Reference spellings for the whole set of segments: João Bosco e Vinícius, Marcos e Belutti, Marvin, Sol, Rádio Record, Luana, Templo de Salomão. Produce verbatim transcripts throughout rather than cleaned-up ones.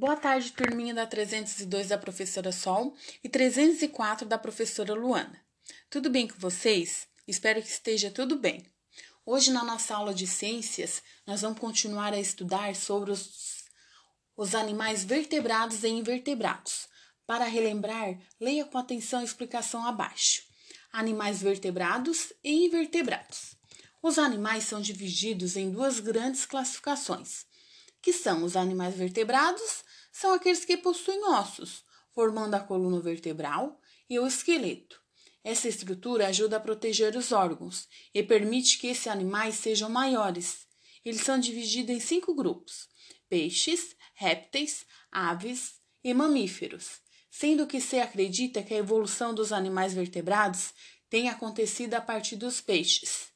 Boa tarde, turminha da trezentos e dois da professora Sol e trezentos e quatro da professora Luana. Tudo bem com vocês? Espero que esteja tudo bem. Hoje, na nossa aula de ciências, nós vamos continuar a estudar sobre os, os animais vertebrados e invertebrados. Para relembrar, leia com atenção a explicação abaixo. Animais vertebrados e invertebrados. Os animais são divididos em duas grandes classificações, que são os animais vertebrados, são aqueles que possuem ossos, formando a coluna vertebral e o esqueleto. Essa estrutura ajuda a proteger os órgãos e permite que esses animais sejam maiores. Eles são divididos em cinco grupos: peixes, répteis, aves e mamíferos, sendo que se acredita que a evolução dos animais vertebrados tenha acontecido a partir dos peixes.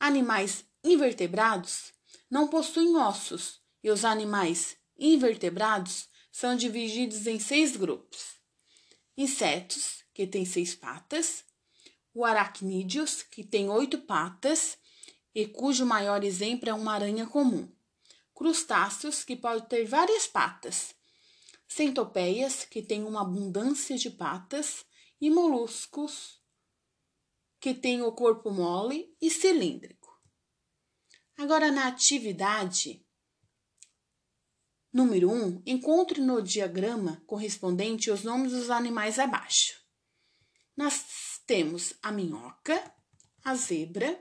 Animais invertebrados não possuem ossos e os animais invertebrados são divididos em seis grupos. Insetos, que têm seis patas, o aracnídeos, que tem oito patas e cujo maior exemplo é uma aranha comum, crustáceos, que podem ter várias patas, centopeias, que têm uma abundância de patas, e moluscos, que têm o corpo mole e cilíndrico. Agora, na atividade número um, encontre no diagrama correspondente os nomes dos animais abaixo. Nós temos a minhoca, a zebra,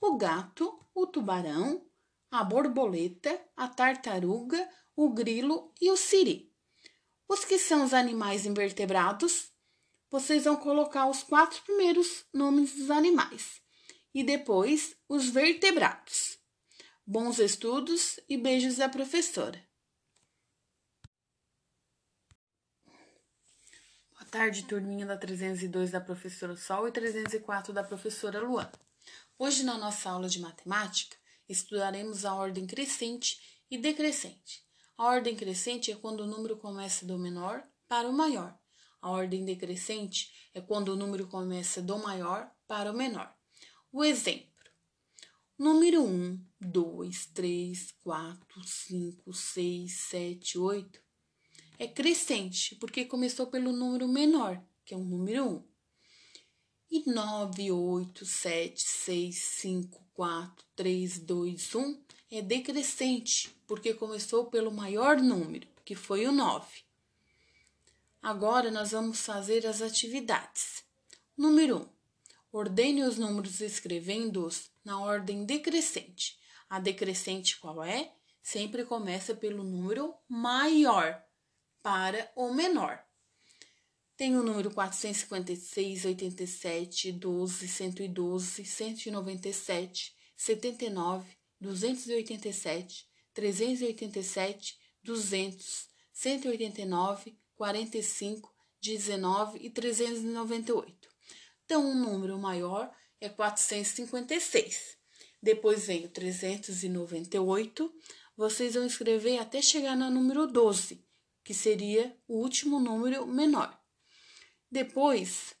o gato, o tubarão, a borboleta, a tartaruga, o grilo e o siri. Os que são os animais invertebrados, vocês vão colocar os quatro primeiros nomes dos animais e depois os vertebrados. Bons estudos e beijos da professora. Boa tarde, turminha da trezentos e dois da professora Sol e trezentos e quatro da professora Luana. Hoje, na nossa aula de matemática, estudaremos a ordem crescente e decrescente. A ordem crescente é quando o número começa do menor para o maior. A ordem decrescente é quando o número começa do maior para o menor. O exemplo. Número um, dois, três, quatro, cinco, seis, sete, oito é crescente, porque começou pelo número menor, que é o número um. E nove, oito, sete, seis, cinco, quatro, três, dois, um é decrescente, porque começou pelo maior número, que foi o nove. Agora, nós vamos fazer as atividades. Número um. Ordene os números escrevendo-os na ordem decrescente. A decrescente qual é? Sempre começa pelo número maior para o menor. Tem o número quatrocentos e cinquenta e seis, oitenta e sete, doze, cento e doze, cento e noventa e sete, setenta e nove, duzentos e oitenta e sete, trezentos e oitenta e sete, duzentos, cento e oitenta e nove, quarenta e cinco, dezenove e trezentos e noventa e oito. Então, um número maior é quatrocentos e cinquenta e seis. Depois vem o trezentos e noventa e oito. Vocês vão escrever até chegar no número doze, que seria o último número menor. Depois,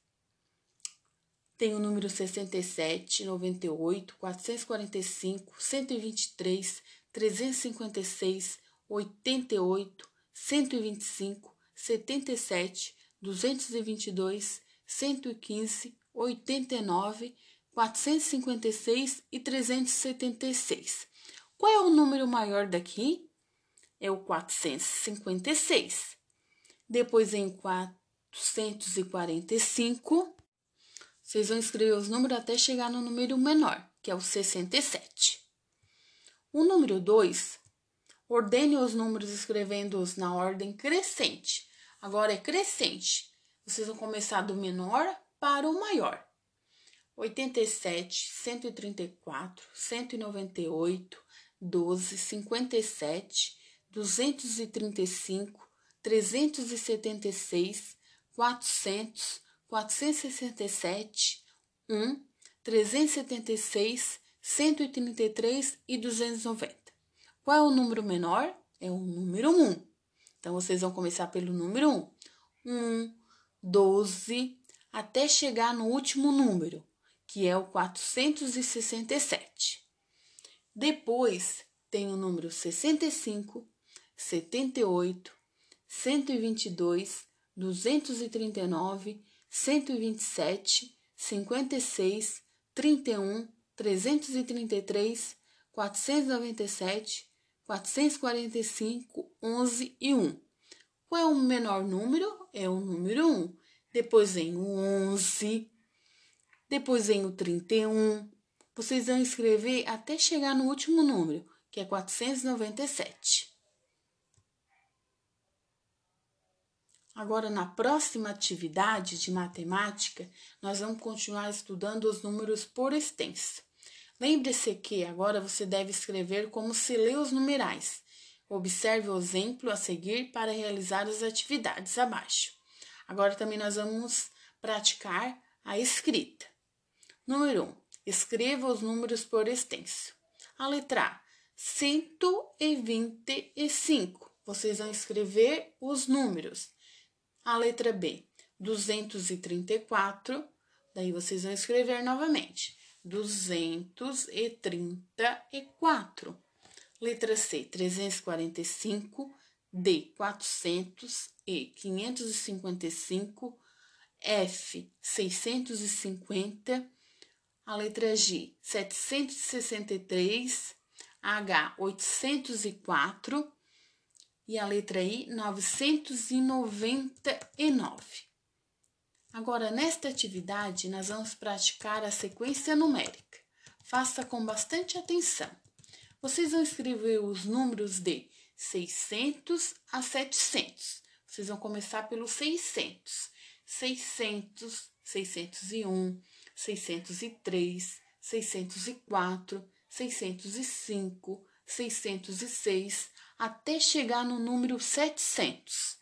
tem o número sessenta e sete, noventa e oito, quatrocentos e quarenta e cinco, cento e vinte e três, trezentos e cinquenta e seis, oitenta e oito, cento e vinte e cinco, setenta e sete, duzentos e vinte e dois, cento e quinze, oitenta e nove, quatrocentos e cinquenta e seis e trezentos e setenta e seis. Qual é o número maior daqui? É o quatrocentos e cinquenta e seis. Depois, em quatrocentos e quarenta e cinco, vocês vão escrever os números até chegar no número menor, que é o sessenta e sete. O número dois, ordene os números escrevendo-os na ordem crescente. Agora é crescente. Vocês vão começar do menor para o maior. oitenta e sete, cento e trinta e quatro, cento e noventa e oito, doze, cinquenta e sete, duzentos e trinta e cinco, trezentos e setenta e seis, quatrocentos, quatrocentos e sessenta e sete, um, trezentos e setenta e seis, cento e trinta e três e duzentos e noventa. Qual é o número menor? É o número um. Então, vocês vão começar pelo número um. um. doze, até chegar no último número, que é o quatrocentos e sessenta e sete. Depois, tem o número sessenta e cinco, setenta e oito, cento e vinte e dois, duzentos e trinta e nove, cento e vinte e sete, cinquenta e seis, trinta e um, trezentos e trinta e três, quatrocentos e noventa e sete, quatrocentos e quarenta e cinco, onze e um. Qual é o menor número? É o número um. Depois vem o onze, depois vem o trinta e um. Vocês vão escrever até chegar no último número, que é quatrocentos e noventa e sete. Agora, na próxima atividade de matemática, nós vamos continuar estudando os números por extenso. Lembre-se que agora você deve escrever como se lê os numerais. Observe o exemplo a seguir para realizar as atividades abaixo. Agora também nós vamos praticar a escrita. Número um. Escreva os números por extenso. A letra A, cento e vinte e cinco. Vocês vão escrever os números. A letra B, duzentos e trinta e quatro, daí vocês vão escrever novamente, duzentos e trinta e quatro. Letra C, trezentos e quarenta e cinco, D, quatrocentos, E, quinhentos e cinquenta e cinco, F, seiscentos e cinquenta, a letra G, setecentos e sessenta e três, H, oitocentos e quatro, e a letra I, novecentos e noventa e nove. Agora, nesta atividade, nós vamos praticar a sequência numérica. Faça com bastante atenção. Vocês vão escrever os números de seiscentos a setecentos. Vocês vão começar pelo seiscentos. seiscentos, seiscentos e um, seiscentos e três, seiscentos e quatro, seiscentos e cinco, seiscentos e seis, até chegar no número setecentos.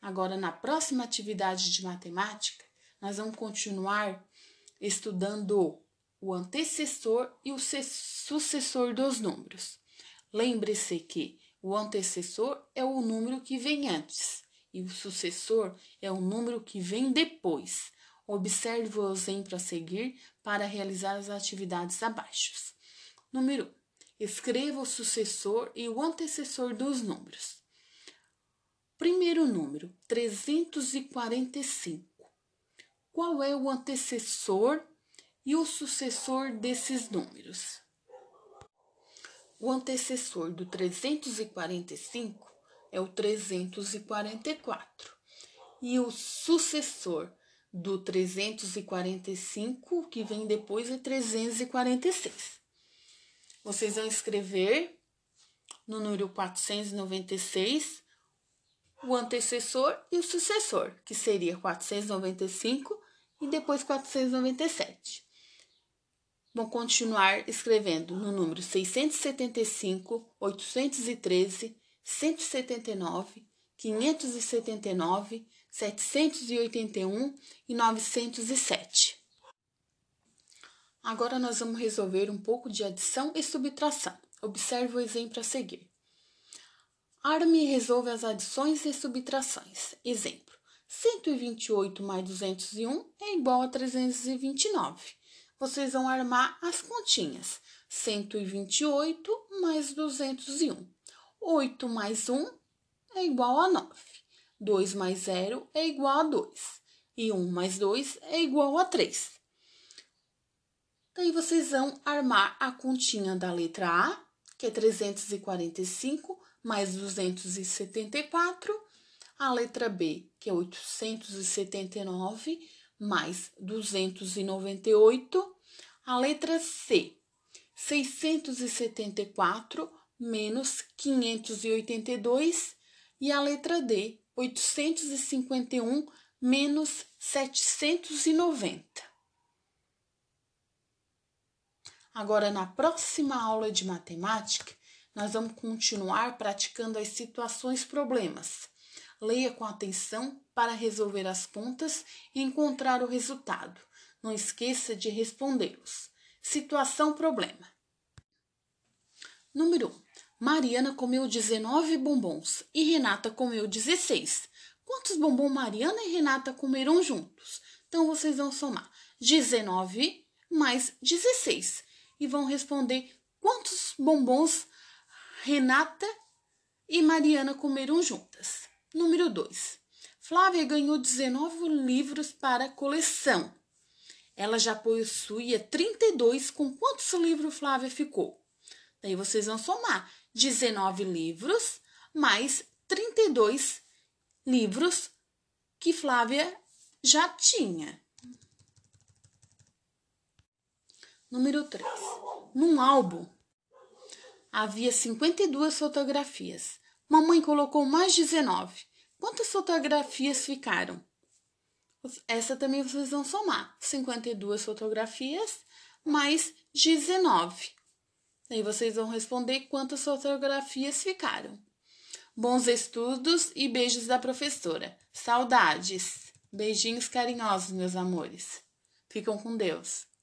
Agora, na próxima atividade de matemática, nós vamos continuar estudando o antecessor e o sucessor dos números. Lembre-se que o antecessor é o número que vem antes e o sucessor é o número que vem depois. Observe o exemplo a seguir para realizar as atividades abaixo. Número um. Escreva o sucessor e o antecessor dos números. Primeiro número, trezentos e quarenta e cinco. Qual é o antecessor e o sucessor desses números? O antecessor do trezentos e quarenta e cinco é o trezentos e quarenta e quatro. E o sucessor do trezentos e quarenta e cinco, que vem depois, é trezentos e quarenta e seis. Vocês vão escrever no número quatrocentos e noventa e seis o antecessor e o sucessor, que seria quatrocentos e noventa e cinco e depois quatrocentos e noventa e sete. Vão continuar escrevendo no número seiscentos e setenta e cinco, oitocentos e treze, cento e setenta e nove, quinhentos e setenta e nove, setecentos e oitenta e um e novecentos e sete. Agora, nós vamos resolver um pouco de adição e subtração. Observe o exemplo a seguir. Arme resolve as adições e subtrações. Exemplo, cento e vinte e oito mais duzentos e um é igual a trezentos e vinte e nove. Vocês vão armar as continhas. cento e vinte e oito mais duzentos e um. oito mais um é igual a nove. dois mais zero é igual a dois. E um mais dois é igual a três. Daí vocês vão armar a continha da letra A, que é trezentos e quarenta e cinco, mais duzentos e setenta e quatro. A letra B, que é oitocentos e setenta e nove, mais duzentos e noventa e oito. A letra C, seiscentos e setenta e quatro, menos quinhentos e oitenta e dois. E a letra D, oitocentos e cinquenta e um, menos setecentos e noventa. Agora, na próxima aula de matemática, nós vamos continuar praticando as situações problemas. Leia com atenção para resolver as contas e encontrar o resultado. Não esqueça de respondê-los. Situação problema. Número um. Mariana comeu dezenove bombons e Renata comeu dezesseis. Quantos bombons Mariana e Renata comeram juntos? Então, vocês vão somar dezenove mais dezesseis. E vão responder quantos bombons Renata e Mariana comeram juntas. Número dois. Flávia ganhou dezenove livros para a coleção. Ela já possuía trinta e dois. Com quantos livros Flávia ficou? Daí vocês vão somar dezenove livros mais trinta e dois livros que Flávia já tinha. Número três. Num álbum havia cinquenta e duas fotografias. Mamãe colocou mais dezenove. Quantas fotografias ficaram? Essa também vocês vão somar. cinquenta e duas fotografias mais dezenove. Aí vocês vão responder quantas fotografias ficaram. Bons estudos e beijos da professora. Saudades. Beijinhos carinhosos, meus amores. Fiquem com Deus.